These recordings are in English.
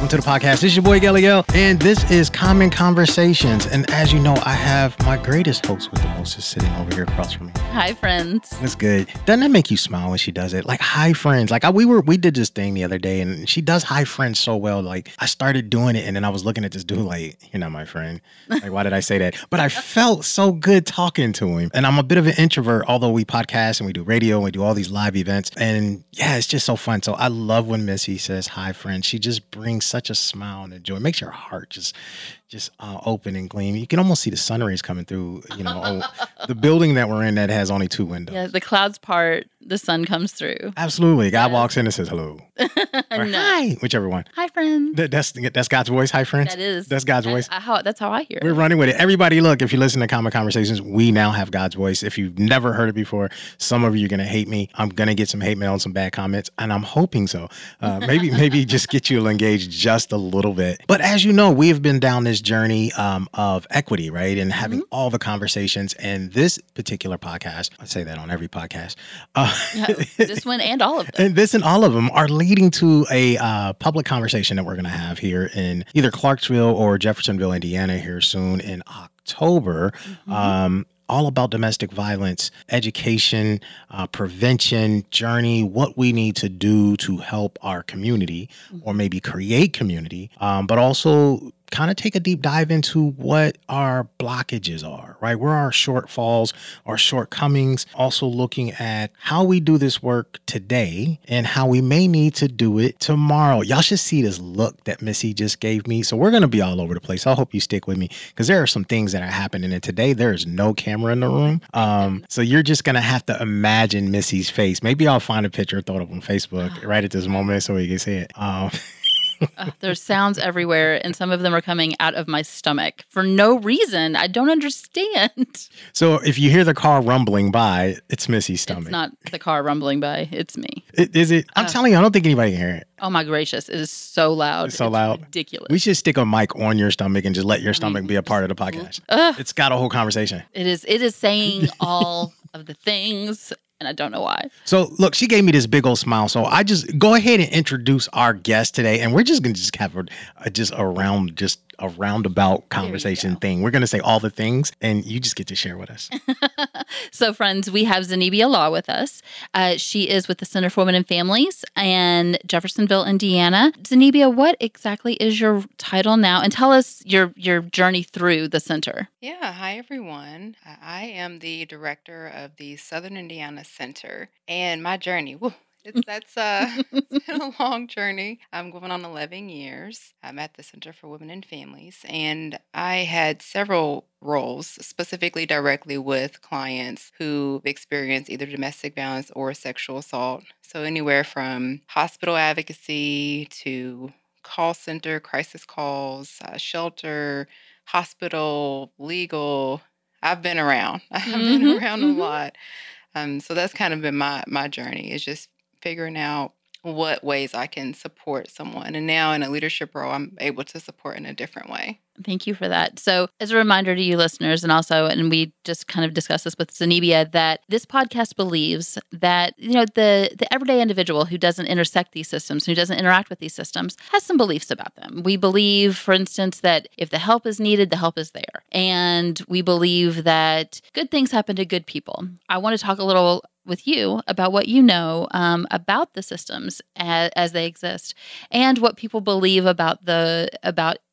welcome to the podcast. This is your boy, Galileo, and this is Common Conversations. And as you know, I have my greatest host with the most is sitting over here across from me. Hi, friends. That's good. Doesn't that make you smile when she does it? Like, hi, friends. Like, we did this thing the other day, and she does hi, friends so well. Like, I started doing it, and then I was looking at this dude like, you're not my friend. Like, why did I say that? But I felt so good talking to him. And I'm a bit of an introvert, although we podcast and we do radio and we do all these live events. And yeah, it's just so fun. So I love when Missy says, hi, friends. She just brings such a smile and a joy. It makes your heart just open and gleam. You can almost see the sun rays coming through, you know, the building that we're in that has only two windows. Yeah, the clouds part, the sun comes through. Absolutely. God walks in and says, hello. Or, no. Hi, whichever one. Hi, friends. That's God's voice. Hi, friends. That is. That's God's voice. That's how I hear it. We're running with it. Everybody, look, if you listen to Common Conversations, we now have God's voice. If you've never heard it before, some of you are going to hate me. I'm going to get some hate mail and some bad comments, and I'm hoping so. Maybe just get you engaged just a little bit. But as you know, we have been down this journey of equity, right? And having all the conversations. And this particular podcast, I say that on every podcast. This one and all of them. And this and all of them are leading to a public conversation that we're going to have here in either Clarksville or Jeffersonville, Indiana here soon in October. Mm-hmm. All about domestic violence, education, prevention, journey, what we need to do to help our community or maybe create community, but also kind of take a deep dive into what our blockages are, right? Where are our shortfalls, our shortcomings, also looking at how we do this work today and how we may need to do it tomorrow. Y'all should see this look that Missy just gave me. So we're going to be all over the place. I hope you stick with me because there are some things that are happening. And today there is no camera in the room. So you're just going to have to imagine Missy's face. Maybe I'll find a picture, throw it up on Facebook right at this moment so you can see it. There's sounds everywhere, and some of them are coming out of my stomach for no reason. I don't understand. So if you hear the car rumbling by, it's Missy's stomach. It's not the car rumbling by. It's me. Is it? I'm telling you, I don't think anybody can hear it. Oh, my gracious. It is so loud. It's so loud. Ridiculous. We should stick a mic on your stomach and just let your stomach be a part of the podcast. It's got a whole conversation. It is saying all of the things. And I don't know why. So, look, she gave me this big old smile. So I just go ahead and introduce our guest today. And we're just going to just have a roundabout conversation thing. We're going to say all the things, and you just get to share with us. So, friends, we have Zenebia Law with us. She is with the Center for Women and Families in Jeffersonville, Indiana. Zenebia, what exactly is your title now? And tell us your journey through the center. Yeah. Hi, everyone. I am the director of the Southern Indiana Center, and my journey... It's been a long journey. I'm going on 11 years. I'm at the Center for Women and Families, and I had several roles, specifically directly with clients who experience either domestic violence or sexual assault. So anywhere from hospital advocacy to call center, crisis calls, shelter, hospital, legal. I've been around. I've been around a lot. So that's kind of been my journey, is just figuring out what ways I can support someone. And now in a leadership role, I'm able to support in a different way. Thank you for that. So as a reminder to you listeners, and we just kind of discussed this with Zenebia, that this podcast believes that, you know, the everyday individual who doesn't intersect these systems, who doesn't interact with these systems, has some beliefs about them. We believe, for instance, that if the help is needed, the help is there. And we believe that good things happen to good people. I want to talk a little with you about what you know about the systems as they exist and what people believe about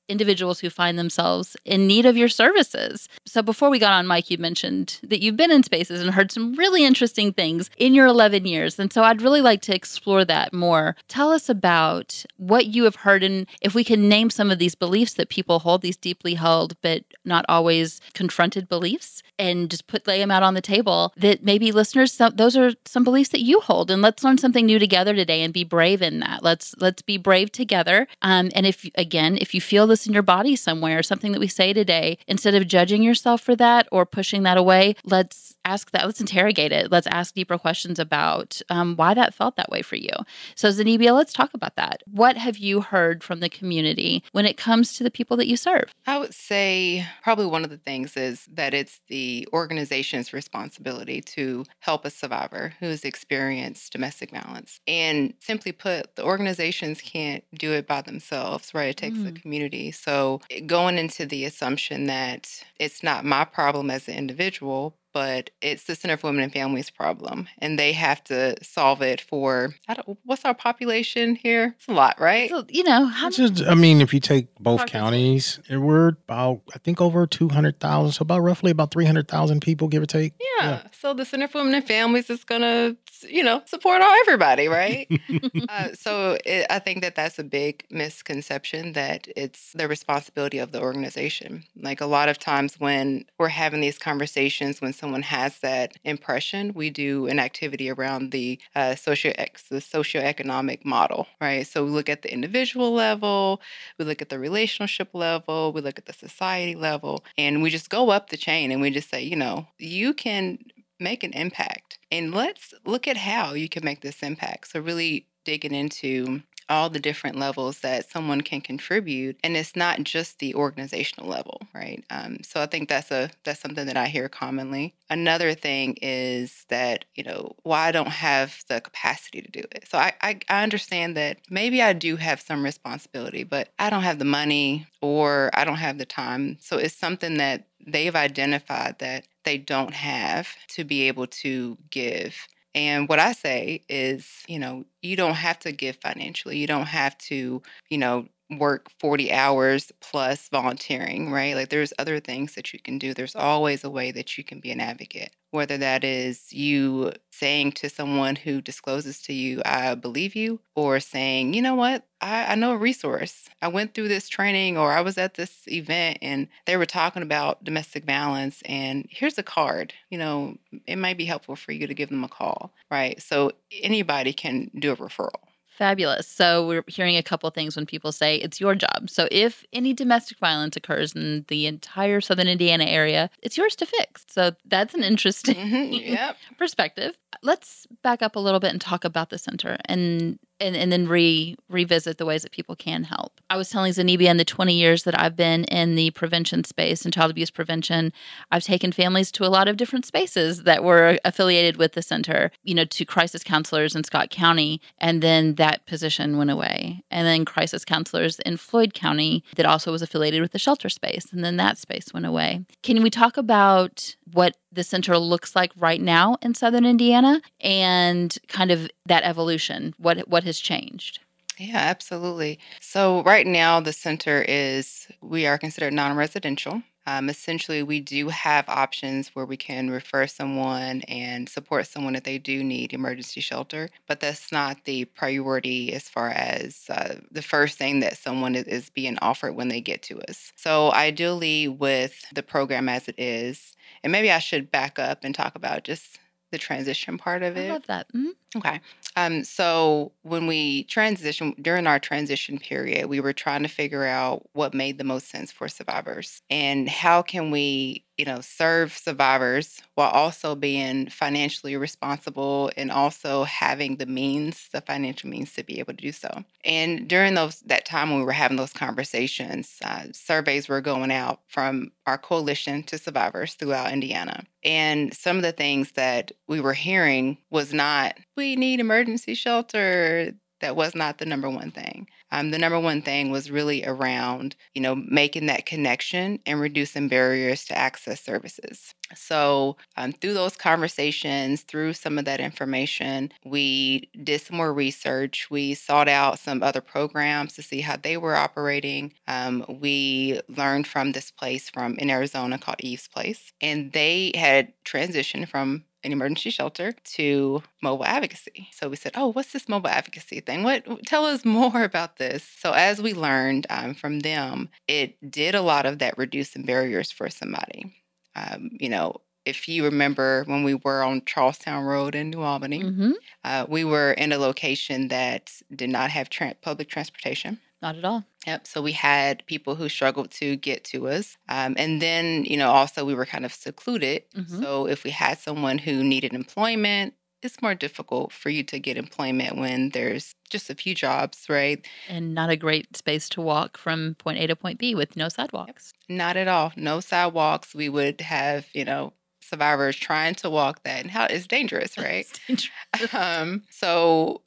individuals who find themselves in need of your services. So before we got on mic, you mentioned that you've been in spaces and heard some really interesting things in your 11 years. And so I'd really like to explore that more. Tell us about what you have heard, and if we can name some of these beliefs that people hold, these deeply held but not always confronted beliefs, and just lay them out on the table, that maybe listeners, those are some beliefs that you hold. And let's learn something new together today and be brave in that. Let's be brave together. And if you feel the necklace in your body somewhere, something that we say today. Instead of judging yourself for that or pushing that away, let's ask that. Let's interrogate it. Let's ask deeper questions about why that felt that way for you. So Zenebia, let's talk about that. What have you heard from the community when it comes to the people that you serve? I would say probably one of the things is that it's the organization's responsibility to help a survivor who has experienced domestic violence. And simply put, the organizations can't do it by themselves, right? It takes a community. So going into the assumption that it's not my problem as an individual, but it's the Center for Women and Families' problem, and they have to solve it for, what's our population here? It's a lot, right? So, you know. If you take both counties, we're about, I think, over 200,000, so roughly 300,000 people, give or take. Yeah. So the Center for Women and Families is going to, support everybody, right? I think that's a big misconception, that it's the responsibility of the organization. Like a lot of times when we're having these conversations, when someone has that impression, we do an activity around the socioeconomic model, right? So we look at the individual level, we look at the relationship level, we look at the society level, and we just go up the chain and we just say, you can make an impact. And let's look at how you can make this impact. So really digging into all the different levels that someone can contribute. And it's not just the organizational level, right? So I think that's something that I hear commonly. Another thing is that, why I don't have the capacity to do it. So I understand that maybe I do have some responsibility, but I don't have the money or I don't have the time. So it's something that they've identified that they don't have to be able to give. And what I say is, you don't have to give financially. You don't have to, work 40 hours plus volunteering, right? Like there's other things that you can do. There's always a way that you can be an advocate, whether that is you saying to someone who discloses to you, I believe you, or saying, you know what, I know a resource. I went through this training or I was at this event and they were talking about domestic violence and here's a card, it might be helpful for you to give them a call, right? So anybody can do a referral. Fabulous. So we're hearing a couple of things when people say it's your job. So if any domestic violence occurs in the entire Southern Indiana area, it's yours to fix. So that's an interesting perspective. Let's back up a little bit and talk about the center and then revisit the ways that people can help. I was telling Zenebia, in the 20 years that I've been in the prevention space and child abuse prevention, I've taken families to a lot of different spaces that were affiliated with the center, to crisis counselors in Scott County, and then that position went away. And then crisis counselors in Floyd County that also was affiliated with the shelter space, and then that space went away. Can we talk about what the center looks like right now in Southern Indiana and kind of that evolution, what has changed? Yeah, absolutely. So right now the center we are considered non-residential. Essentially, we do have options where we can refer someone and support someone if they do need emergency shelter, but that's not the priority as far as the first thing that someone is being offered when they get to us. So ideally with the program as it is, and maybe I should back up and talk about just the transition part of it. I love that. Mm-hmm. Okay. So when we transition, during our transition period, we were trying to figure out what made the most sense for survivors and how can we, serve survivors while also being financially responsible and also having the financial means to be able to do so. And during that time when we were having those conversations, surveys were going out from our coalition to survivors throughout Indiana. And some of the things that we were hearing was not, we need emergency shelter. That was not the number one thing. The number one thing was really around, making that connection and reducing barriers to access services. So through those conversations, through some of that information, we did some more research. We sought out some other programs to see how they were operating. We learned from this place in Arizona called Eve's Place, and they had transitioned from an emergency shelter to mobile advocacy. So we said, what's this mobile advocacy thing? Tell us more about this. So as we learned from them, it did a lot of that reducing barriers for somebody. If you remember when we were on Charlestown Road in New Albany, we were in a location that did not have public transportation. Not at all. Yep. So we had people who struggled to get to us. And then, you know, also we were kind of secluded. Mm-hmm. So if we had someone who needed employment, it's more difficult for you to get employment when there's just a few jobs, right? And not a great space to walk from point A to point B with no sidewalks. Yep. Not at all. No sidewalks. We would have, you know, survivors trying to walk that, and how it's dangerous, right? It's dangerous. So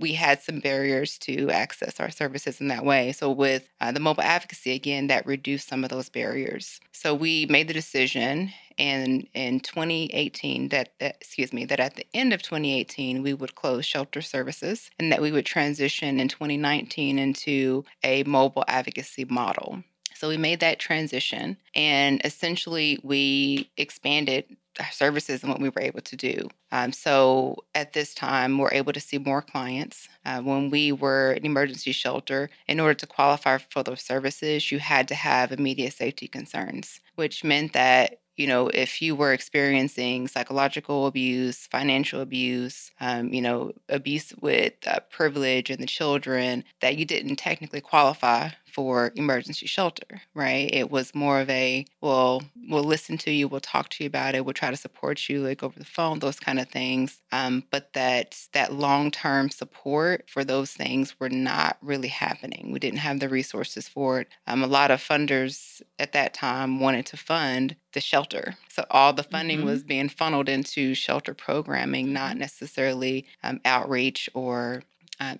we had some barriers to access our services in that way. So with the mobile advocacy, again, that reduced some of those barriers. So we made the decision in 2018 that at the end of 2018, we would close shelter services and that we would transition in 2019 into a mobile advocacy model. So we made that transition, and essentially we expanded our services and what we were able to do. So at this time, we're able to see more clients. When we were an emergency shelter, in order to qualify for those services, you had to have immediate safety concerns, which meant that, you know, if you were experiencing psychological abuse, financial abuse, abuse with privilege and the children, that you didn't technically qualify for emergency shelter, right? It was more of a, well, we'll listen to you, we'll talk to you about it, we'll try to support you, like over the phone, those kind of things. But that long-term support for those things were not really happening. We didn't have the resources for it. A lot of funders at that time wanted to fund the shelter. So all the funding was being funneled into shelter programming, not necessarily outreach or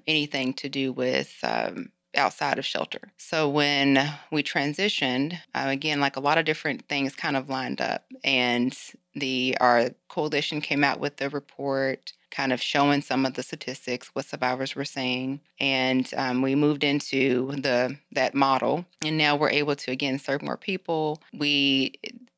anything to do with outside of shelter. So when we transitioned, again, like a lot of different things kind of lined up, and our coalition came out with a report kind of showing some of the statistics, what survivors were saying. And we moved into that model, and now we're able to, again, serve more people.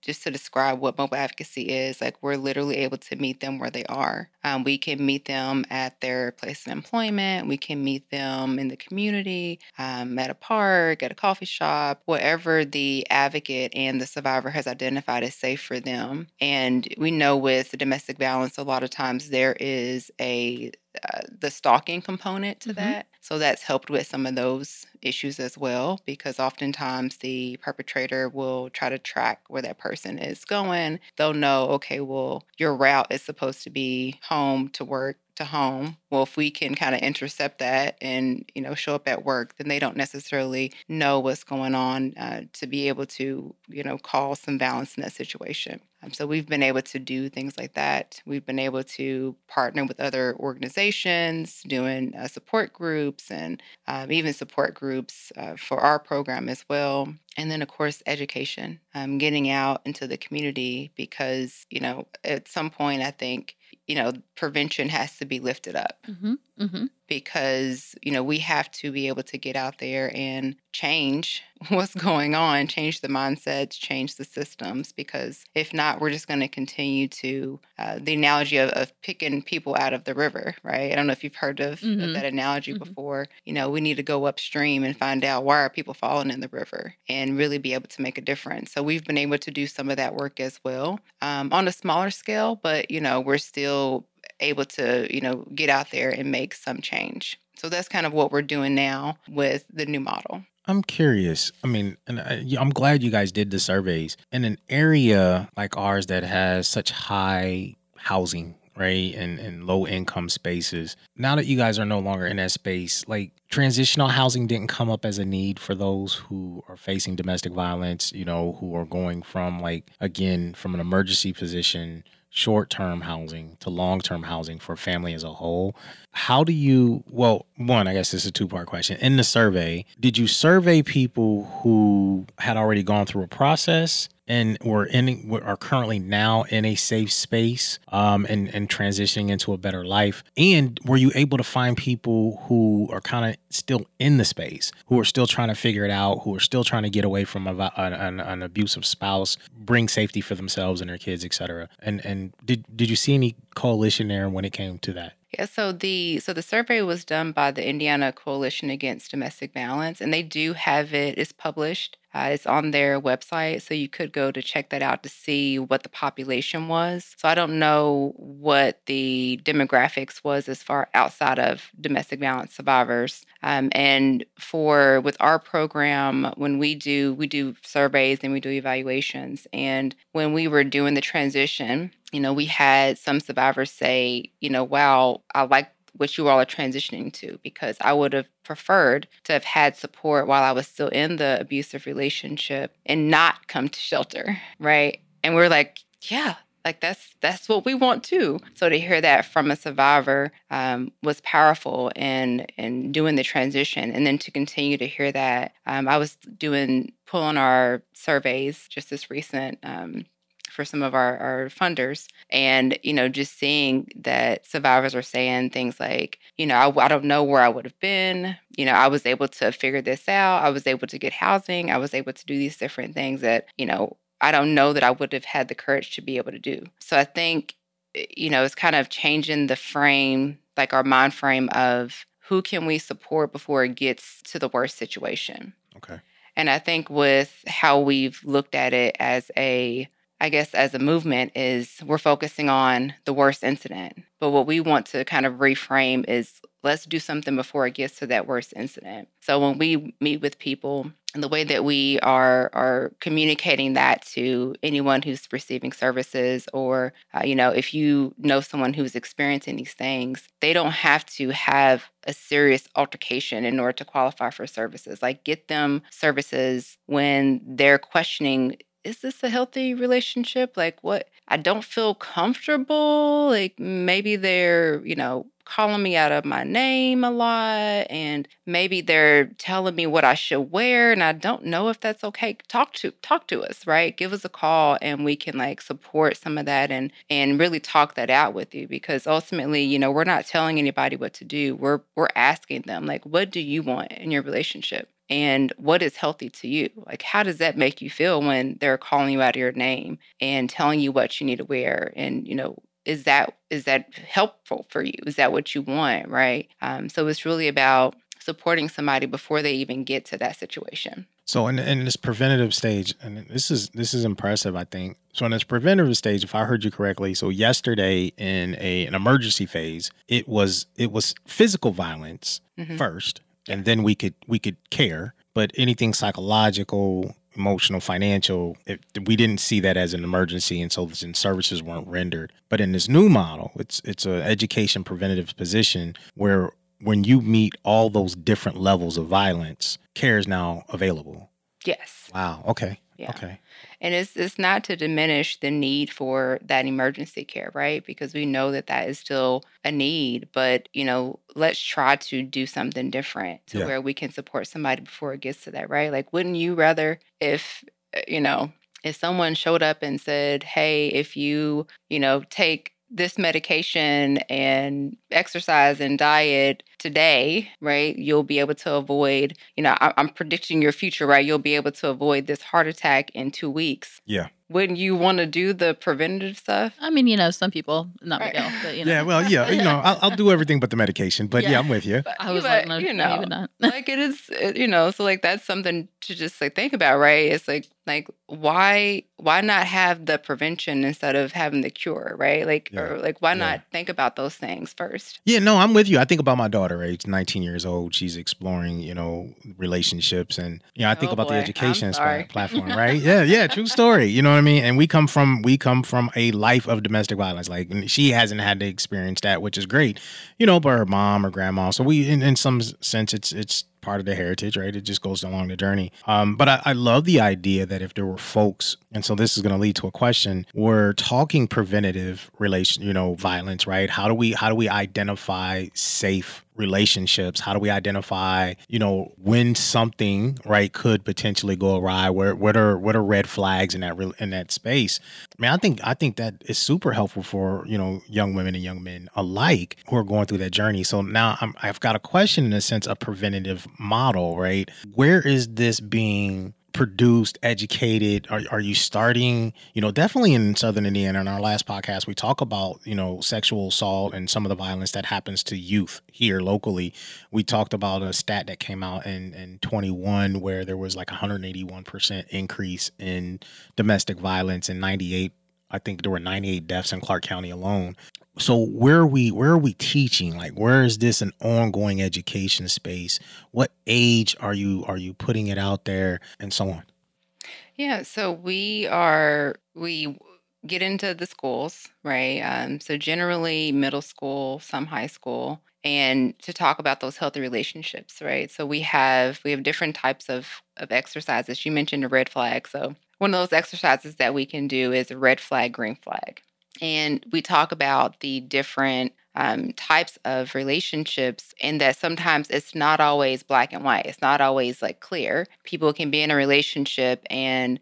Just to describe what mobile advocacy is, like we're literally able to meet them where they are. We can meet them at their place of employment. We can meet them in the community, at a park, at a coffee shop, whatever the advocate and the survivor has identified as safe for them. And we know with domestic violence, a lot of times there is the stalking component to that. So that's helped with some of those issues as well, because oftentimes the perpetrator will try to track where that person is going. They'll know, okay, well, your route is supposed to be home to work to home. Well, if we can kind of intercept that and, you know, show up at work, then they don't necessarily know what's going on to be able to, you know, call some balance in that situation. So we've been able to do things like that. We've been able to partner with other organizations, doing support groups and even support groups for our program as well. And then, of course, education, getting out into the community, because, you know, at some point, I think, you know, prevention has to be lifted up. Because, you know, we have to be able to get out there and change what's going on, change the mindsets, change the systems, because if not, we're just going to continue to the analogy of picking people out of the river, right? I don't know if you've heard of that analogy before. You know, we need to go upstream and find out why are people falling in the river and really be able to make a difference. So we've been able to do some of that work as well on a smaller scale, but, you know, we're still able to, you know, get out there and make some change. So that's kind of what we're doing now with the new model. I'm curious. I mean, and I'm glad you guys did the surveys in an area like ours that has such high housing, right? And low income spaces. Now that you guys are no longer in that space, like transitional housing didn't come up as a need for those who are facing domestic violence, you know, who are going from like, again, from an emergency position, short-term housing to long-term housing for family as a whole. How do you, well, one, I guess this is a two-part question. In the survey, did you survey people who had already gone through a process and are currently now in a safe space and transitioning into a better life? And were you able to find people who are kind of still in the space, who are still trying to figure it out, who are still trying to get away from an abusive spouse, bring safety for themselves and their kids, et cetera? And did you see any coalition there when it came to that? Yeah, so the survey was done by the Indiana Coalition Against Domestic Violence, and they do have it. It's published. It's on their website, so you could go to check that out to see what the population was. So I don't know what the demographics was as far outside of domestic violence survivors. And for with our program, when we do surveys and we do evaluations. And when we were doing the transition, we had some survivors say, wow, I like what you all are transitioning to, because I would have preferred to have had support while I was still in the abusive relationship and not come to shelter, right? And we're like, yeah, like that's what we want too. So to hear that from a survivor was powerful in doing the transition. And then to continue to hear that, I was pulling our surveys just this recent for some of our funders. And, just seeing that survivors are saying things like, I don't know where I would have been. I was able to figure this out. I was able to get housing. I was able to do these different things that, I don't know that I would have had the courage to be able to do. So I think, it's kind of changing the frame, like our mind frame of who can we support before it gets to the worst situation. Okay. And I think with how we've looked at it as a movement is we're focusing on the worst incident. But what we want to kind of reframe is let's do something before it gets to that worst incident. So when we meet with people, and the way that we are communicating that to anyone who's receiving services or, if you know someone who's experiencing these things, they don't have to have a serious altercation in order to qualify for services. Like get them services when they're questioning, is this a healthy relationship? Like what? I don't feel comfortable. Like maybe they're, calling me out of my name a lot, and maybe they're telling me what I should wear, and I don't know if that's okay. Talk to us, right? Give us a call, and we can support some of that and really talk that out with you, because ultimately, we're not telling anybody what to do. We're asking them, what do you want in your relationship? And what is healthy to you? How does that make you feel when they're calling you out of your name and telling you what you need to wear? And, is that helpful for you? Is that what you want, right? So it's really about supporting somebody before they even get to that situation. So in this preventative stage, and this is impressive, I think. So in this preventative stage, if I heard you correctly, so yesterday in an emergency phase, it was physical violence mm-hmm. first. And then we could care, but anything psychological, emotional, financial, we didn't see that as an emergency, and so the services weren't rendered. But in this new model, it's an education preventative position where when you meet all those different levels of violence, care is now available. Yes. Wow. Okay. Yeah. Okay. And it's not to diminish the need for that emergency care, right? Because we know that is still a need, but, let's try to do something different to where we can support somebody before it gets to that, right? Wouldn't you rather if someone showed up and said, hey, if you, take this medication and exercise and diet today, right, you'll be able to avoid, I'm predicting your future, right? You'll be able to avoid this heart attack in 2 weeks. Yeah. Wouldn't you want to do the preventative stuff? I mean, some people, not Miguel, right. But Yeah, well, yeah, I'll do everything but the medication, but yeah I'm with you. But I was no, even not. It is, so that's something to just think about, right? It's why not have the prevention instead of having the cure, right? Why not think about those things first? Yeah, no, I'm with you. I think about my daughter, age 19 years old. She's exploring, relationships, and I think about the education platform, right? Yeah, true story. You know what I mean? And we come from a life of domestic violence. She hasn't had to experience that, which is great, but her mom or grandma. So we, in some sense, it's part of the heritage, right? It just goes along the journey. But I love the idea that if there were folks, and so this is going to lead to a question, we're talking preventative violence, right? How do we identify safe relationships? How do we identify, when something, right, could potentially go awry? What are red flags in that space? I mean, I think that is super helpful for, young women and young men alike who are going through that journey. So now I've got a question in a sense of preventative model, right? Where is this being produced, educated? Are you starting, you know, definitely in Southern Indiana, in our last podcast, we talk about, you know, sexual assault and some of the violence that happens to youth here locally. We talked about a stat that came out in 21 where there was like 181% increase in domestic violence and 98, I think there were 98 deaths in Clark County alone. So where are we teaching? Like, where is this an ongoing education space? What age are you putting it out there and so on? Yeah. So we get into the schools, right? So generally middle school, some high school, and to talk about those healthy relationships, right? So we have different types of exercises. You mentioned a red flag. So one of those exercises that we can do is a red flag, green flag. And we talk about the different types of relationships, and that sometimes it's not always black and white. It's not always like clear. People can be in a relationship and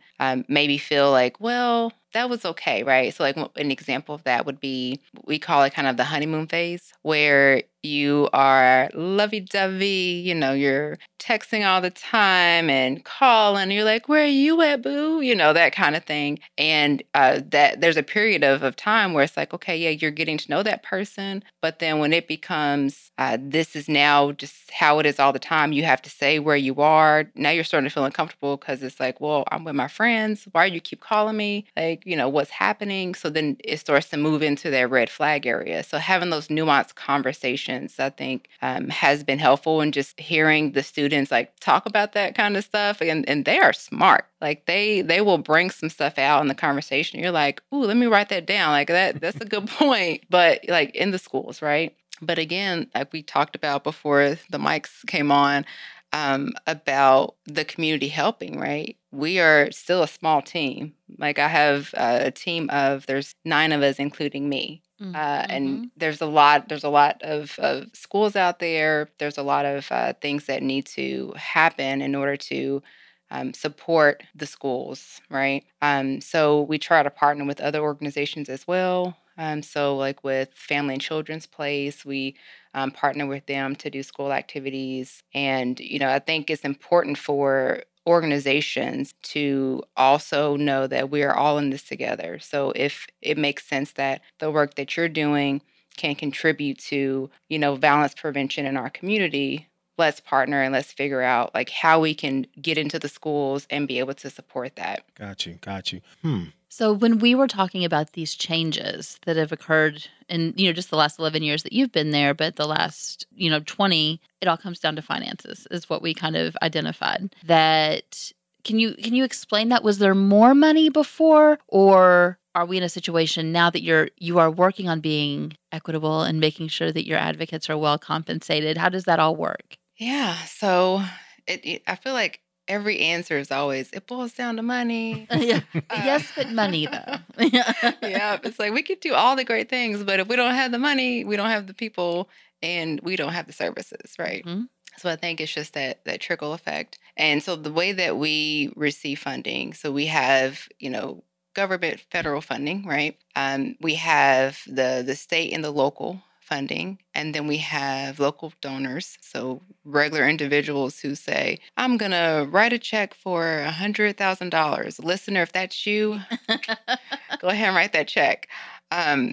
maybe feel like, well, that was okay, right? So like an example of that would be, we call it kind of the honeymoon phase, where you are lovey-dovey, you know, you're texting all the time and calling. You're like, where are you at, boo? You know, that kind of thing. And that there's a period of time where it's like, okay, yeah, you're getting to know that person. But then when it becomes, this is now just how it is all the time, you have to say where you are. Now you're starting to feel uncomfortable because it's like, well, I'm with my friends. Why do you keep calling me? Like, you know, what's happening? So then it starts to move into that red flag area. So having those nuanced conversations, I think, has been helpful, and just hearing the students like talk about that kind of stuff. And they are smart. Like they will bring some stuff out in the conversation. You're like, ooh, let me write that down. Like that's a good point. But like in the schools, right? But again, like we talked about before the mics came on, about the community helping, right? We are still a small team. Like I have a team of, there's 9 of us, including me. And there's a lot of schools out there. There's a lot of things that need to happen in order to support the schools, right? So we try to partner with other organizations as well. So like with Family and Children's Place, we partner with them to do school activities. And, you know, I think it's important for organizations to also know that we are all in this together. So if it makes sense that the work that you're doing can contribute to, you know, violence prevention in our community, let's partner and let's figure out like how we can get into the schools and be able to support that. Got you. So when we were talking about these changes that have occurred in, you know, just the last 11 years that you've been there, but the last, you know, 20, it all comes down to finances is what we kind of identified. That can you explain that? Was there more money before, or are we in a situation now that you are working on being equitable and making sure that your advocates are well compensated? How does that all work? Yeah. So I feel like every answer is always, it boils down to money. Yeah. Yes, but money, though. Yeah. It's like, we could do all the great things, but if we don't have the money, we don't have the people, and we don't have the services, right? Mm-hmm. So I think it's just that trickle effect. And so the way that we receive funding, so we have, you know, government federal funding, right? We have the state and the local funding. And then we have local donors, so regular individuals who say, I'm going to write a check for $100,000. Listener, if that's you, go ahead and write that check.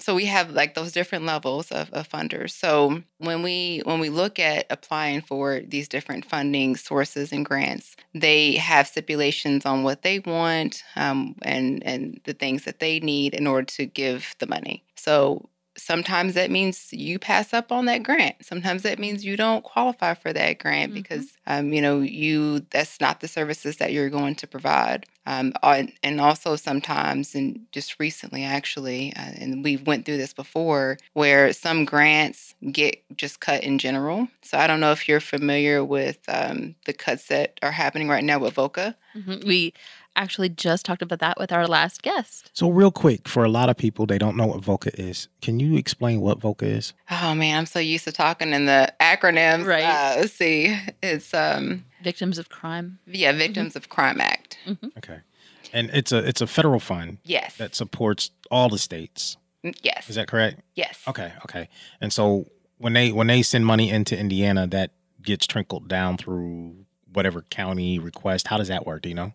So we have like those different levels of funders. So when we look at applying for these different funding sources and grants, they have stipulations on what they want and the things that they need in order to give the money. So sometimes that means you pass up on that grant. Sometimes that means you don't qualify for that grant because, you know, that's not the services that you're going to provide. And also sometimes, and just recently actually, and we went through this before, where some grants get just cut in general. So I don't know if you're familiar with the cuts that are happening right now with VOCA. Mm-hmm. We actually just talked about that with our last guest. So real quick, for a lot of people, they don't know what VOCA is. Can you explain what VOCA is? Oh, man, I'm so used to talking in the acronyms. Right. Let's see. It's Victims of Crime. Yeah, Victims of Crime Act. Mm-hmm. Okay. And it's a federal fund. Yes. That supports all the states. Yes. Is that correct? Yes. Okay. And so when they send money into Indiana, that gets trickled down through whatever county request? How does that work? Do you know?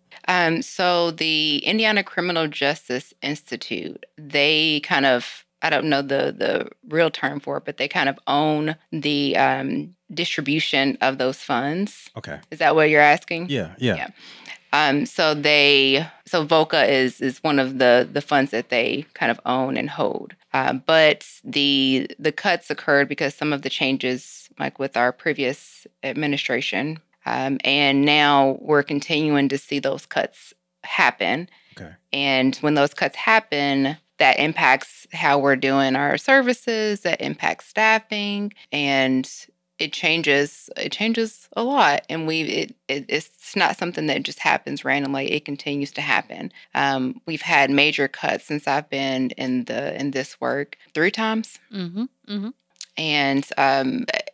So the Indiana Criminal Justice Institute, they kind of, I don't know the real term for it, but they kind of own the distribution of those funds. Okay. Is that what you're asking? Yeah. So VOCA is one of the funds that they kind of own and hold. But the cuts occurred because some of the changes, like with our previous administration, and now we're continuing to see those cuts happen. Okay. And when those cuts happen, that impacts how we're doing our services, that impacts staffing, and it changes a lot. And it's not something that just happens randomly. It continues to happen. We've had major cuts since I've been in this work 3 times. Mm-hmm. Mm-hmm. And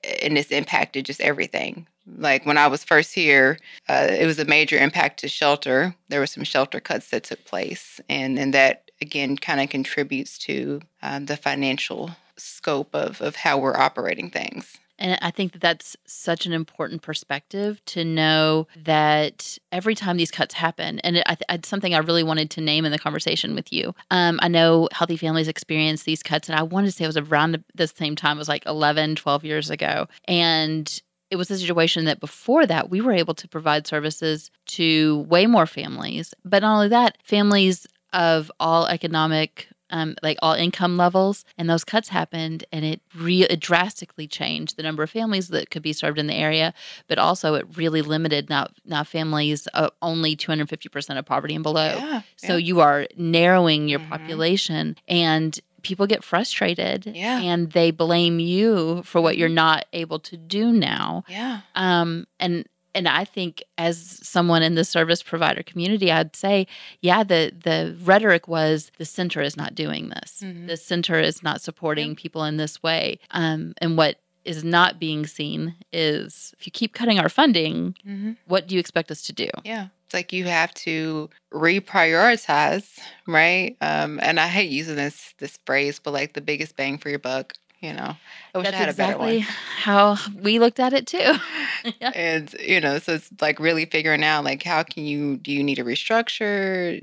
it's impacted just everything. Like when I was first here, it was a major impact to shelter. There were some shelter cuts that took place. And that, again, kind of contributes to the financial scope of how we're operating things. And I think that that's such an important perspective to know that every time these cuts happen, and it's something I really wanted to name in the conversation with you. I know Healthy Families experienced these cuts, and I wanted to say it was around the same time. It was like 11, 12 years ago. And it was a situation that before that, we were able to provide services to way more families. But not only that, families of all economic like all income levels, and those cuts happened, and it drastically changed the number of families that could be served in the area, but also it really limited now families only 250% of poverty and below. Yeah, so you are narrowing your population, and people get frustrated, and they blame you for what you're not able to do now. Yeah, And I think as someone in the service provider community, I'd say, the rhetoric was the center is not doing this. Mm-hmm. The center is not supporting people in this way. And what is not being seen is if you keep cutting our funding, what do you expect us to do? Yeah. It's like you have to reprioritize, right? And I hate using this phrase, but like the biggest bang for your buck. You know, I wish I had a better one. How we looked at it too. And, so it's like really figuring out like, how can you, do you need a restructure?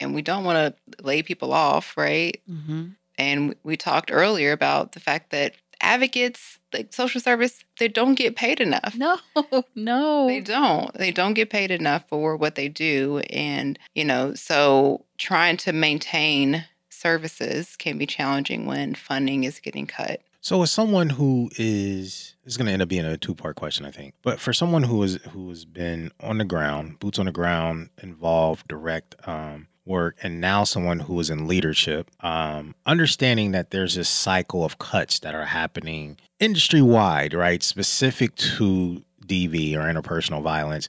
And we don't want to lay people off, right? Mm-hmm. And we talked earlier about the fact that advocates, like social service, they don't get paid enough. No. They don't get paid enough for what they do. And, so trying to maintain services can be challenging when funding is getting cut. So as someone who it's going to end up being a 2-part question, I think, but for someone who has been on the ground, boots on the ground, involved, direct work, and now someone who is in leadership, understanding that there's this cycle of cuts that are happening industry-wide, right, specific to DV or interpersonal violence.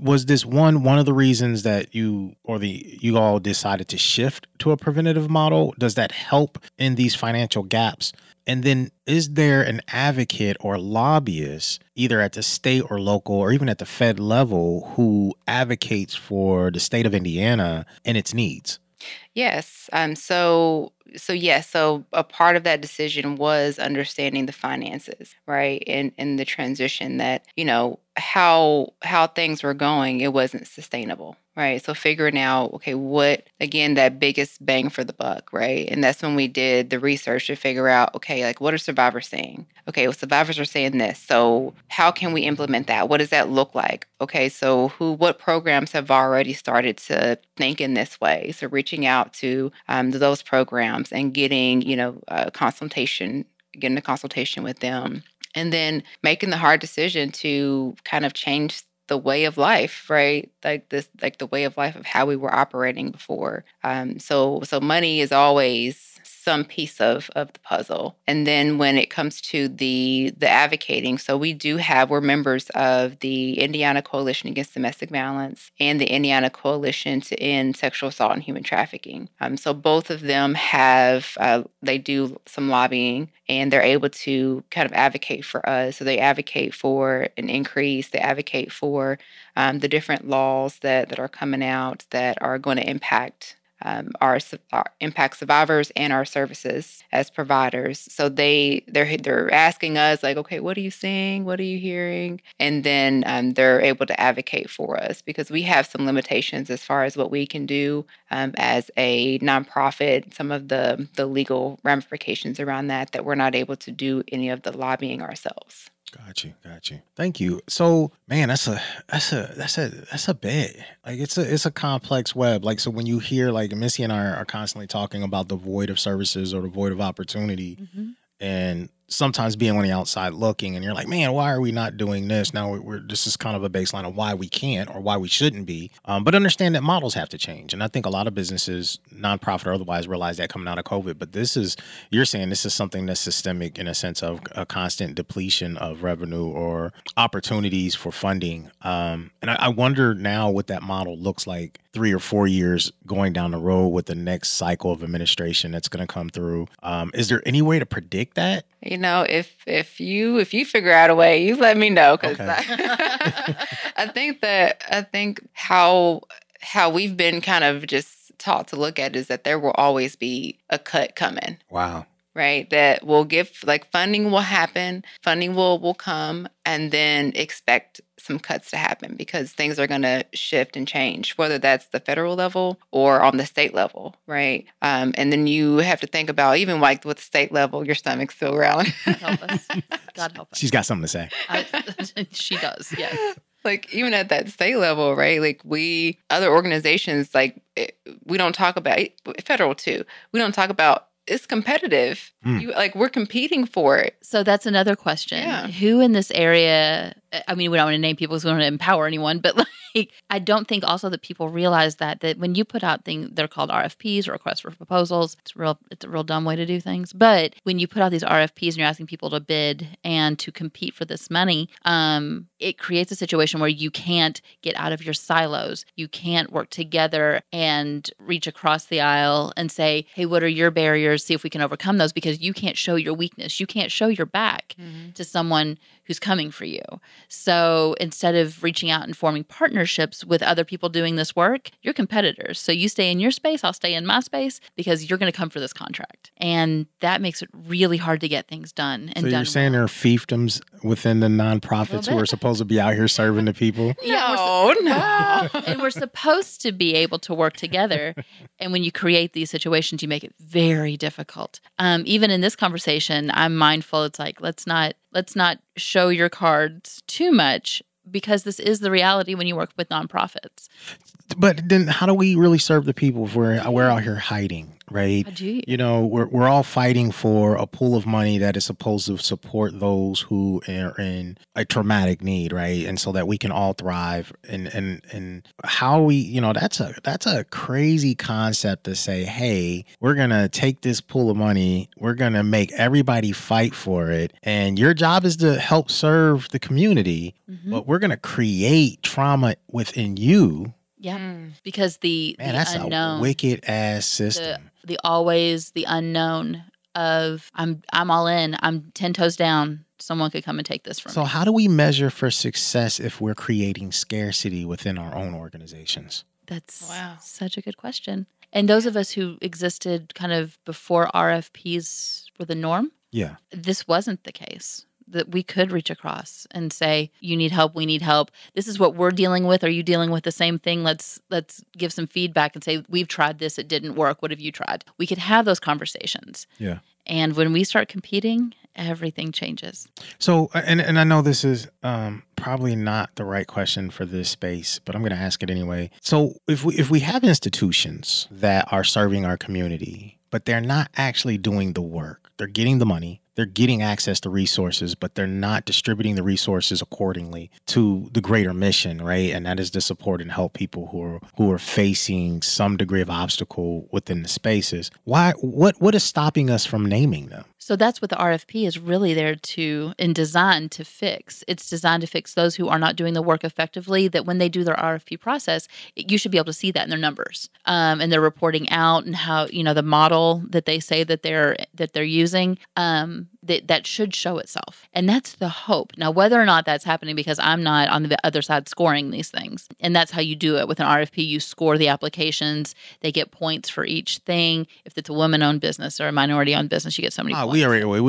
Was this one of the reasons that you all decided to shift to a preventative model? Does that help in these financial gaps? And then is there an advocate or lobbyist, either at the state or local or even at the Fed level, who advocates for the state of Indiana and its needs? Yes. So a part of that decision was understanding the finances, right? And the transition that, how things were going, it wasn't sustainable, right? So figuring out, okay, what, again, that biggest bang for the buck, right? And that's when we did the research to figure out, okay, like what are survivors saying? Okay, well, survivors are saying this. So how can we implement that? What does that look like? Okay, so what programs have already started to think in this way? So reaching out to those programs and getting, getting a consultation with them. And then making the hard decision to kind of change the way of life, right? Like the way of life of how we were operating before. So money is always some piece of the puzzle. And then when it comes to the advocating, so we're members of the Indiana Coalition Against Domestic Violence and the Indiana Coalition to End Sexual Assault and Human Trafficking. So both of them they do some lobbying, and they're able to kind of advocate for us. So they advocate for an increase. They advocate for the different laws that are coming out that are going to impact our impact survivors and our services as providers. So they're asking us, like, okay, what are you seeing? What are you hearing? And then they're able to advocate for us, because we have some limitations as far as what we can do as a nonprofit, some of the legal ramifications around that we're not able to do any of the lobbying ourselves. Got you. Thank you. So, man, that's a bit. Like, it's a complex web. Like, so when you hear, like, Missy and I are constantly talking about the void of services or the void of opportunity, mm-hmm. and sometimes being on the outside looking, and you're like, man, why are we not doing this? Now this is kind of a baseline of why we can't or why we shouldn't be. But understand that models have to change, and I think a lot of businesses, nonprofit or otherwise, realize that coming out of COVID. But you're saying this is something that's systemic in a sense of a constant depletion of revenue or opportunities for funding. And I wonder now what that model looks like 3 or 4 years going down the road with the next cycle of administration that's going to come through. Is there any way to predict that? You know, if you figure out a way, you let me know, because okay. I think how we've been kind of just taught to look at is that there will always be a cut coming. Wow. Right? That will give, like, funding will happen, funding will come, and then expect some cuts to happen, because things are going to shift and change, whether that's the federal level or on the state level, right? And then you have to think about, even like with the state level, your stomach's still growling. Help us. God help us. She's got something to say. She does, yes. Like, even at that state level, right? Like, other organizations, like, we don't talk about, federal too, we don't talk about, it's competitive. Mm. We're competing for it. So that's another question. Yeah. Who in this area, I mean, we don't want to name people because we don't want to empower anyone, but I don't think also that people realize that when you put out things, they're called RFPs or requests for proposals. It's a real dumb way to do things. But when you put out these RFPs and you're asking people to bid and to compete for this money, it creates a situation where you can't get out of your silos. You can't work together and reach across the aisle and say, hey, what are your barriers? See if we can overcome those, because you can't show your weakness. You can't show your back mm-hmm. to someone who's coming for you. So instead of reaching out and forming partnerships with other people doing this work, you're competitors. So you stay in your space, I'll stay in my space, because you're going to come for this contract. And that makes it really hard to get things done. And so you're saying there are fiefdoms within the nonprofits who are supposed to be out here serving the people? No. And we're supposed to be able to work together. And when you create these situations, you make it very difficult. Even in this conversation, I'm mindful. It's like, let's not show your cards too much, because this is the reality when you work with nonprofits. But then how do we really serve the people if we're out here hiding? Right. You know, we're all fighting for a pool of money that is supposed to support those who are in a traumatic need. Right. And so that we can all thrive. And how we, you know, that's a crazy concept to say, hey, we're going to take this pool of money. We're going to make everybody fight for it. And your job is to help serve the community. Mm-hmm. But we're going to create trauma within you. Yeah, because that's unknown, a wicked ass system. The unknown of I'm all in. I'm 10 toes down. Someone could come and take this from me. So how do we measure for success if we're creating scarcity within our own organizations? That's such a good question. And those of us who existed kind of before RFPs were the norm. Yeah, this wasn't the case. That we could reach across and say, you need help, we need help. This is what we're dealing with. Are you dealing with the same thing? Let's give some feedback and say, we've tried this, it didn't work. What have you tried? We could have those conversations. Yeah. And when we start competing, everything changes. So, and I know this is probably not the right question for this space, but I'm going to ask it anyway. So if we have institutions that are serving our community, but they're not actually doing the work, they're getting the money, they're getting access to resources, but they're not distributing the resources accordingly to the greater mission, right? And that is to support and help people who are facing some degree of obstacle within the spaces. What is stopping us from naming them? So that's what the RFP is really there to and designed to fix. It's designed to fix those who are not doing the work effectively, that when they do their RFP process, you should be able to see that in their numbers and their reporting out and how, you know, the model that they say that they're using, that should show itself. And that's the hope. Now, whether or not that's happening, because I'm not on the other side scoring these things, and that's how you do it with an RFP. You score the applications. They get points for each thing. If it's a woman-owned business or a minority-owned business, you get so many points.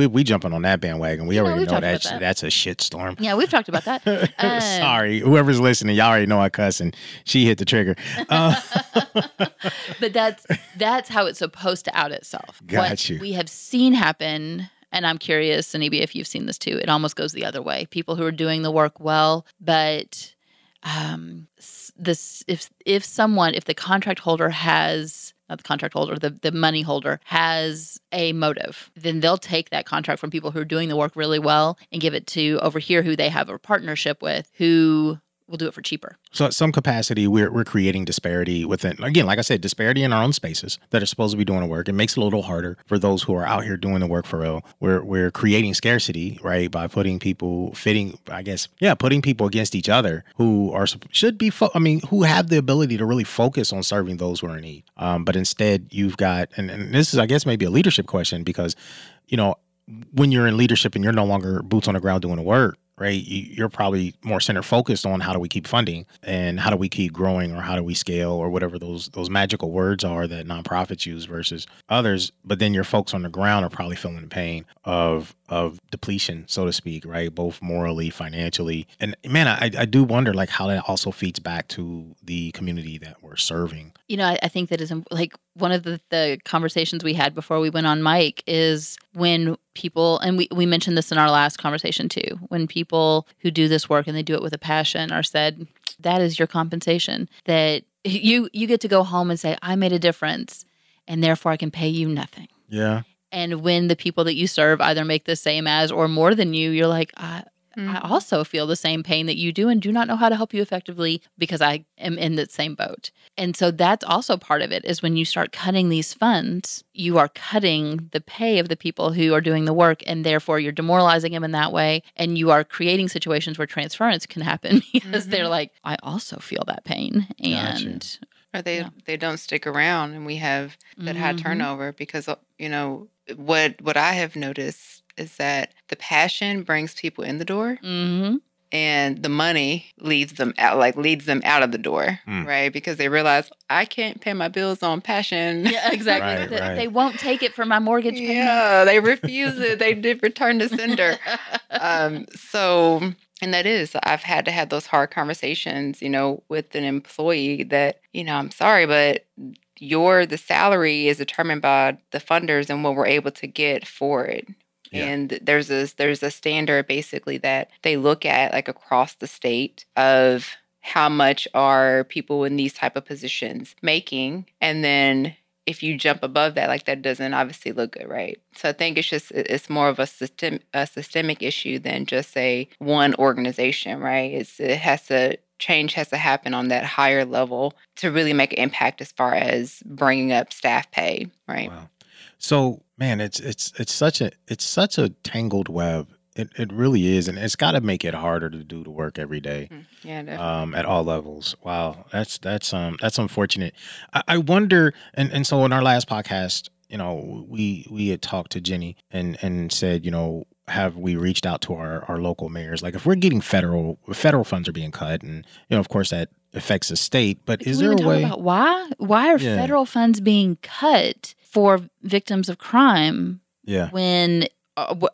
We jumping on that bandwagon. That's a shit storm. Yeah, we've talked about that. Sorry. Whoever's listening, y'all already know I cuss, and she hit the trigger. But that's how it's supposed to out itself. What we have seen happen... And I'm curious, Zenebia, if you've seen this too. It almost goes the other way. People who are doing the work well, but if the contract holder has, not the contract holder, the money holder has a motive, then they'll take that contract from people who are doing the work really well and give it to over here who they have a partnership with, who will do it for cheaper. So at some capacity, we're creating disparity within, again, like I said, disparity in our own spaces that are supposed to be doing the work. It makes it a little harder for those who are out here doing the work for real. We're creating scarcity, right? By putting people against each other who who have the ability to really focus on serving those who are in need. But instead you've got, and this is, I guess, maybe a leadership question, because, you know, when you're in leadership and you're no longer boots on the ground doing the work, right? You're probably more center focused on how do we keep funding and how do we keep growing or how do we scale or whatever those magical words are that nonprofits use versus others. But then your folks on the ground are probably feeling the pain of depletion, so to speak, right? Both morally, financially. And man, I do wonder like how that also feeds back to the community that we're serving. You know, I think that is like one of the conversations we had before we went on mic is when people, and we mentioned this in our last conversation too, when people who do this work and they do it with a passion are said, that is your compensation, that you get to go home and say, I made a difference and therefore I can pay you nothing. Yeah. And when the people that you serve either make the same as or more than you, you're like, I also feel the same pain that you do and do not know how to help you effectively because I am in that same boat. And so that's also part of it is when you start cutting these funds, you are cutting the pay of the people who are doing the work and therefore you're demoralizing them in that way. And you are creating situations where transference can happen because they're like, I also feel that pain. And gotcha. Or they don't stick around and we have that high turnover because, you know, what I have noticed is that the passion brings people in the door and the money leads them out of the door, right? Because they realize I can't pay my bills on passion. Yeah, exactly. Right. They won't take it for my mortgage payment. Yeah, they refuse it. They did return to sender. And that is, I've had to have those hard conversations, you know, with an employee that, you know, I'm sorry, but the salary is determined by the funders and what we're able to get for it. Yeah. And there's a standard basically that they look at like across the state of how much are people in these type of positions making. And then if you jump above that, like that doesn't obviously look good, right? So I think it's just, it's more of a systemic issue than just say one organization, right? Change has to happen on that higher level to really make an impact as far as bringing up staff pay, right? Wow. So, man, it's such a tangled web. It really is, and it's got to make it harder to do the work every day. Yeah, definitely. At all levels. Wow, that's unfortunate. I wonder, and so in our last podcast, you know, we had talked to Jenny and said, you know, have we reached out to our local mayors? Like if we're getting federal funds are being cut, and you know, of course that affects the state. But is there a way about why are federal funds being cut for victims of crime? Yeah, when.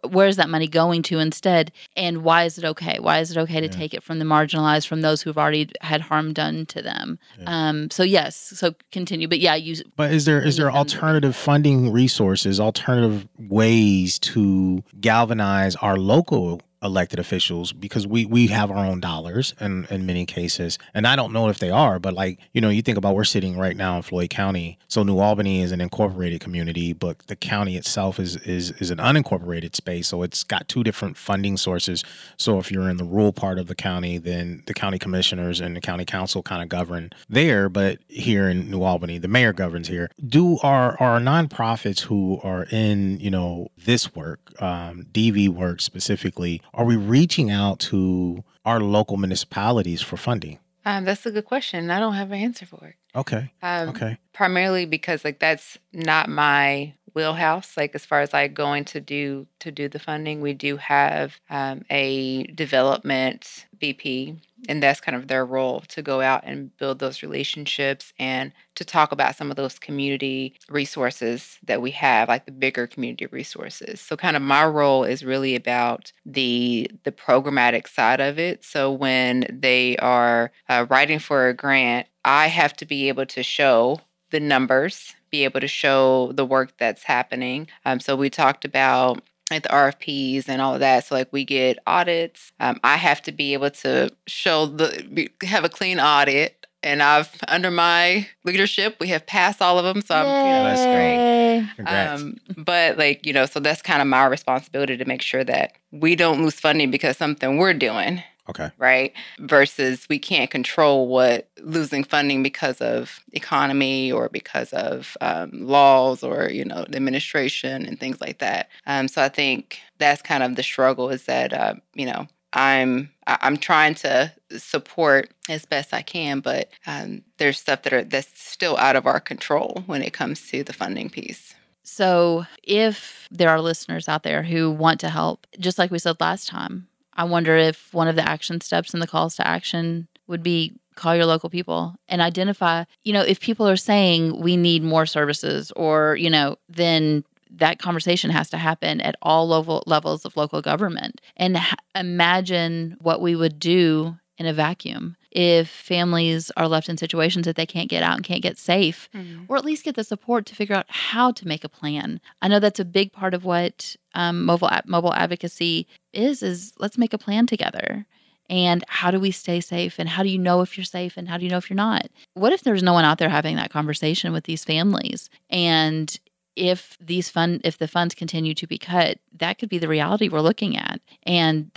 Where is that money going to instead? And why is it okay? Why is it okay to take it from the marginalized, from those who've already had harm done to them? Yeah. So yes, so continue. But yeah, But is there alternative funding resources, alternative ways to galvanize our local elected officials, because we have our own dollars in many cases. And I don't know if they are, but like, you know, you think about, we're sitting right now in Floyd County. So New Albany is an incorporated community, but the county itself is an unincorporated space. So it's got two different funding sources. So if you're in the rural part of the county, then the county commissioners and the county council kind of govern there. But here in New Albany, the mayor governs here. Do our nonprofits who are in, you know, this work, DV work specifically, are we reaching out to our local municipalities for funding? That's a good question. I don't have an answer for it. Okay. Okay. Primarily because like that's not my wheelhouse. Like as far as like going to do the funding, we do have a development VP, and that's kind of their role to go out and build those relationships and to talk about some of those community resources that we have, like the bigger community resources. So kind of my role is really about the programmatic side of it. So when they are writing for a grant, I have to be able to show the numbers, be able to show the work that's happening. So we talked about like the RFPs and all of that. So like we get audits. I have to be able to have a clean audit. And I've, under my leadership, we have passed all of them. So I'm, you know, that's great. Congrats. But like, you know, so that's kind of my responsibility to make sure that we don't lose funding because something we're doing. Okay. Right. Versus we can't control what losing funding because of economy or because of laws or, you know, the administration and things like that. So I think that's kind of the struggle is that, you know, I'm trying to support as best I can, but there's stuff that's still out of our control when it comes to the funding piece. So if there are listeners out there who want to help, just like we said last time, I wonder if one of the action steps and the calls to action would be call your local people and identify, you know, if people are saying we need more services or, you know, then that conversation has to happen at all levels of local government. And imagine what we would do in a vacuum if families are left in situations that they can't get out and can't get safe, or at least get the support to figure out how to make a plan. I know that's a big part of what mobile advocacy is let's make a plan together. And how do we stay safe? And how do you know if you're safe? And how do you know if you're not? What if there's no one out there having that conversation with these families? And if the funds continue to be cut, that could be the reality we're looking at. And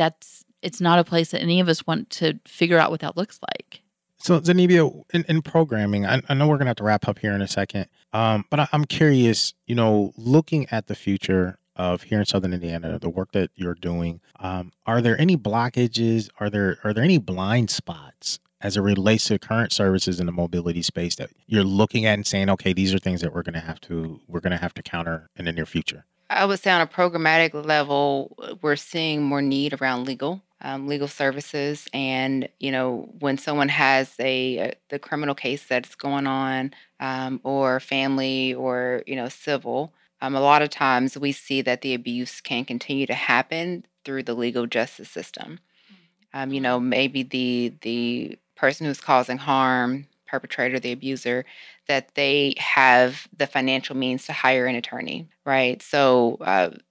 it's not a place that any of us want to figure out what that looks like. So Zenebia, in programming, I know we're going to have to wrap up here in a second, but I'm curious, you know, looking at the future of here in Southern Indiana, the work that you're doing, are there any blockages? Are there any blind spots as it relates to current services in the mobility space that you're looking at and saying, okay, these are things that we're going to have to counter in the near future? I would say on a programmatic level, we're seeing more need around legal services. And, you know, when someone has the criminal case that's going on or family or, you know, civil, a lot of times we see that the abuse can continue to happen through the legal justice system. You know, maybe the person who's causing harm, perpetrator, the abuser, that they have the financial means to hire an attorney, right? So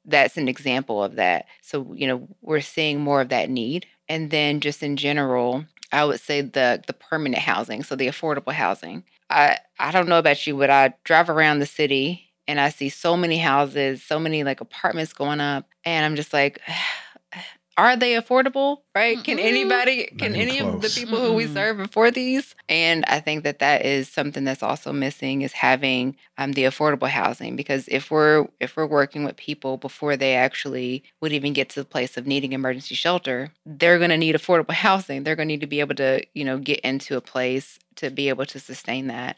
that's an example of that. So, you know, we're seeing more of that need. And then just in general, I would say the permanent housing, so the affordable housing. I don't know about you, but I drive around the city and I see so many houses, so many like apartments going up, and I'm just like, are they affordable, right? Can anybody, of the people who we serve afford these? And I think that is something that's also missing is having the affordable housing, because if we're working with people before they actually would even get to the place of needing emergency shelter, they're going to need affordable housing. They're going to need to be able to, you know, get into a place to be able to sustain that.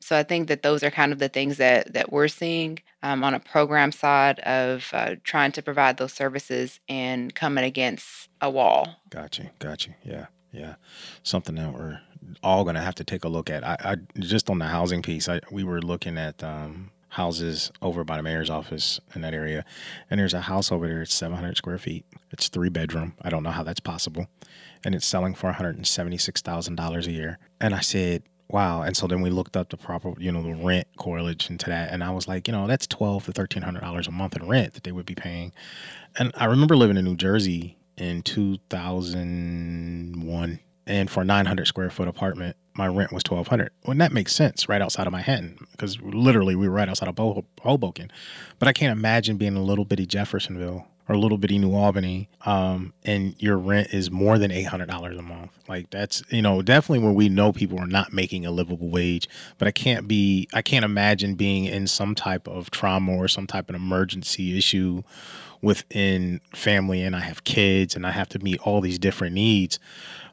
So I think that those are kind of the things that we're seeing on a program side of trying to provide those services and coming against a wall. Gotcha. Yeah. Something that we're all going to have to take a look at. I just on the housing piece, we were looking at houses over by the mayor's office in that area. And there's a house over there. It's 700 square feet. It's 3-bedroom. I don't know how that's possible. And it's selling for $176,000 a year. And I said, wow. And so then we looked up the proper, you know, the rent correlation to that. And I was like, you know, that's $1,200 to $1,300 a month in rent that they would be paying. And I remember living in New Jersey in 2001. And for a 900 square foot apartment, my rent was $1,200. Well, and that makes sense right outside of Manhattan, because literally we were right outside of Hoboken. But I can't imagine being a little bitty Jeffersonville or a little bitty New Albany, and your rent is more than $800 a month. Like, that's, you know, definitely where we know people are not making a livable wage. But I can't imagine being in some type of trauma or some type of emergency issue within family, and I have kids and I have to meet all these different needs.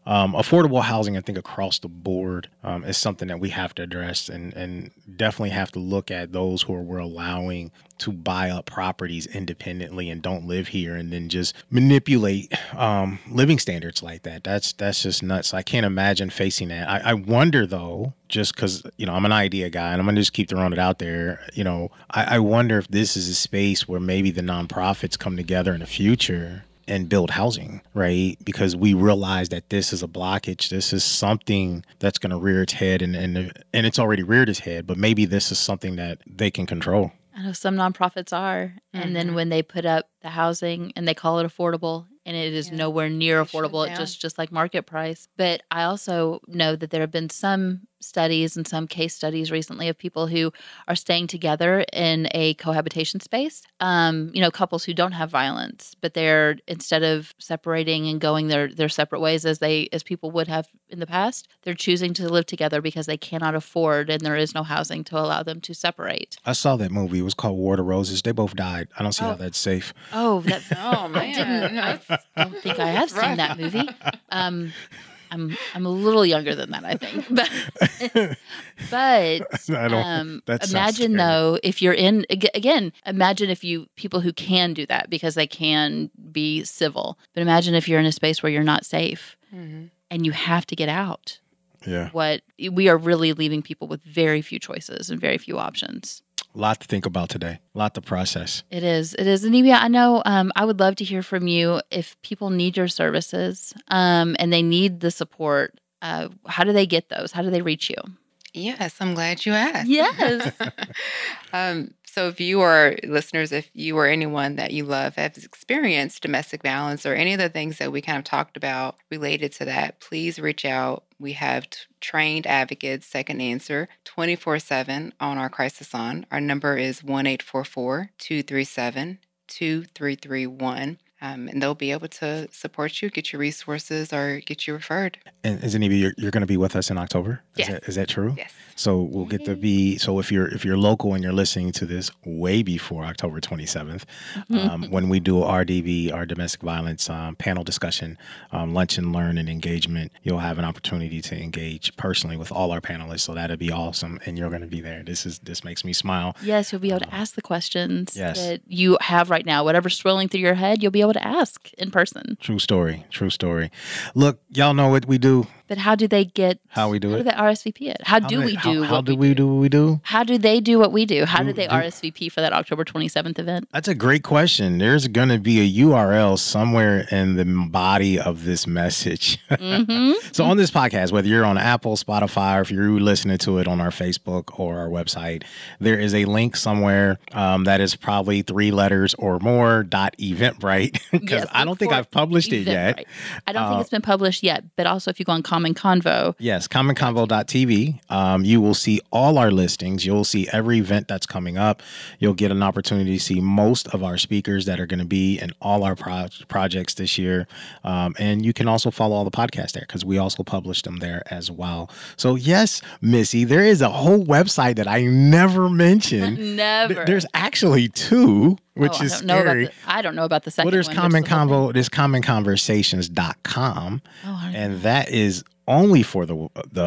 Affordable housing, I think, across the board is something that we have to address, and definitely have to look at those who we're allowing to buy up properties independently and don't live here, and then just manipulate living standards like that. That's just nuts. I can't imagine facing that. I wonder, though, just because, you know, I'm an idea guy and I'm going to just keep throwing it out there. You know, I wonder if this is a space where maybe the nonprofits come together in the future and build housing, right? Because we realize that this is a blockage. This is something that's going to rear its head, and it's already reared its head, but maybe this is something that they can control. I know some nonprofits are. Mm-hmm. And then when they put up the housing and they call it affordable, and it is nowhere near affordable, it's just like market price. But I also know that there have been some studies and some case studies recently of people who are staying together in a cohabitation space. You know, couples who don't have violence, but they're, instead of separating and going their separate ways as people would have in the past, they're choosing to live together because they cannot afford, and there is no housing to allow them to separate. I saw that movie. It was called War of the Roses. They both died. I don't see how that's safe. Oh, that's oh man. I don't think I have seen that movie. I'm a little younger than that, I think. But imagine, though, if you're in, again, imagine if you, people who can do that because they can be civil. But imagine if you're in a space where you're not safe, mm-hmm. and you have to get out. Yeah. What, we are really leaving people with very few choices and very few options. A lot to think about today. A lot to process. It is. It is. And Zenebia, I know I would love to hear from you if people need your services and they need the support. How do they get those? How do they reach you? Yes, I'm glad you asked. Yes. So if you are listeners, if you or anyone that you love has experienced domestic violence or any of the things that we kind of talked about related to that, please reach out. We have trained advocates, Second Answer, 24/7 on our crisis line. Our number is 1-844-237-2331. And they'll be able to support you, get your resources, or get you referred. And Zenebia, you're going to be with us in October? Yes. Is that true? Yes. So we'll get to be, so if you're local and you're listening to this way before October 27th, when we do RDV, our domestic violence panel discussion, lunch and learn and engagement, you'll have an opportunity to engage personally with all our panelists. So that'll be awesome. And you're going to be there. This makes me smile. Yes. You'll be able to ask the questions that you have right now. Whatever's swirling through your head, you'll be able to ask in person. True story. Look, y'all know what we do. But how do they get? How we do how it? How do they RSVP it? How do we do what we do? How do they do what we do? How do they RSVP for that October 27th event? That's a great question. There's going to be a URL somewhere in the body of this message. Mm-hmm. So on this podcast, whether you're on Apple, Spotify, or if you're listening to it on our Facebook or our website, there is a link somewhere that is probably 3 letters or more .eventbrite, because I don't think I've published it yet. Right. I don't think it's been published yet, but also if you go on Common Convo. Yes, CommonConvo.TV. You will see all our listings. You'll see every event that's coming up. You'll get an opportunity to see most of our speakers that are going to be in all our projects this year. And you can also follow all the podcasts there, because we also publish them there as well. So yes, Missy, there is a whole website that I never mentioned. Never. There's actually 2. Which is scary. I don't know about the second one. Well, there's Common Convo. There's CommonConversations.com, and that is only for the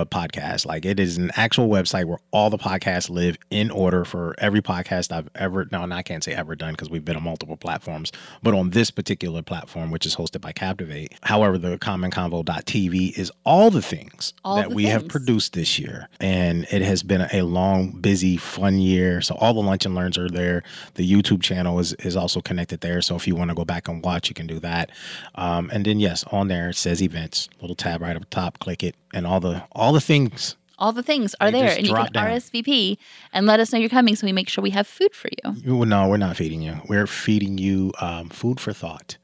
podcast. Like, it is an actual website where all the podcasts live in order for every podcast I've ever done. And I can't say ever done, because we've been on multiple platforms, but on this particular platform, which is hosted by Captivate. However, the CommonConvo.tv is all the things that we have produced this year. And it has been a long, busy, fun year. So all the lunch and learns are there. The YouTube channel is also connected there. So if you want to go back and watch, you can do that. And then, yes, on there it says events, little tab right up top. Click it, and all the things. All the things are there, and you can RSVP and let us know you're coming, so we make sure we have food for you. No, we're not feeding you. We're feeding you food for thought.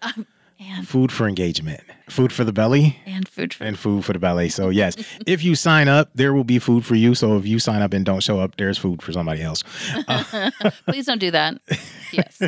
And food for engagement, food for the belly, and food for the belly. So yes, if you sign up, there will be food for you. So if you sign up and don't show up, there's food for somebody else. Please don't do that. Yes.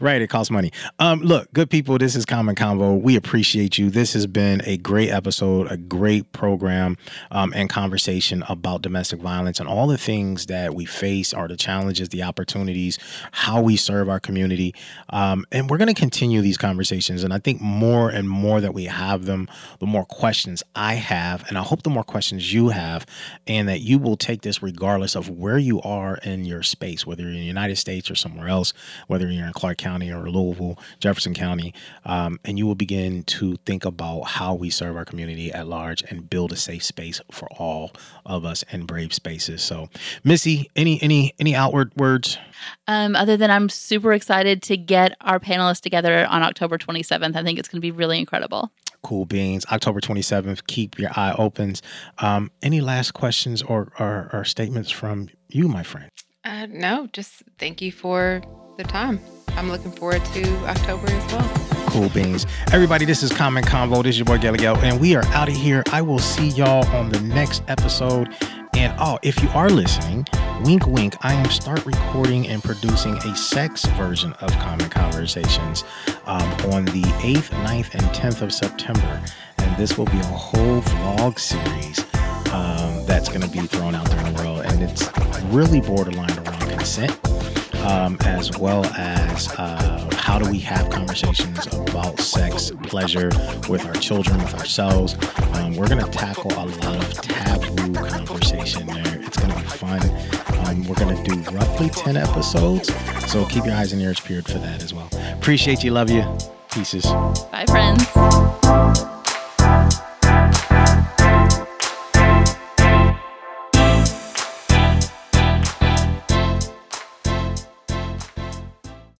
Right. It costs money. Look, good people, this is Common Convo. We appreciate you. This has been a great episode, a great program and conversation about domestic violence and all the things that we face, are the challenges, the opportunities, how we serve our community. And we're going to continue these conversations. And I think more and more that we have them, the more questions I have, and I hope the more questions you have, and that you will take this regardless of where you are in your space, whether you're in the United States or somewhere else, whether you're in Clark County or Louisville, Jefferson County, and you will begin to think about how we serve our community at large and build a safe space for all of us and brave spaces. So, Missy, any outward words? Other than I'm super excited to get our panelists together on October 27th. I think it's going to be really incredible. Cool beans. October 27th. Keep your eye open. Any last questions or statements from you, my friend? No, just thank you for the time. I'm looking forward to October as well. Cool beans. Everybody, this is Common Convo. This is your boy Galileo, and we are out of here. I will see y'all on the next episode. And if you are listening, wink, wink, I am start recording and producing a sex version of Common Conversations on the 8th, 9th, and 10th of September. And this will be a whole vlog series that's going to be thrown out there in the world. And it's really borderline around consent. As well as how do we have conversations about sex, pleasure with our children, with ourselves. We're going to tackle a lot of taboo conversation there. It's going to be fun. We're going to do roughly 10 episodes. So keep your eyes and ears peeled for that as well. Appreciate you. Love you. Pieces. Bye, friends.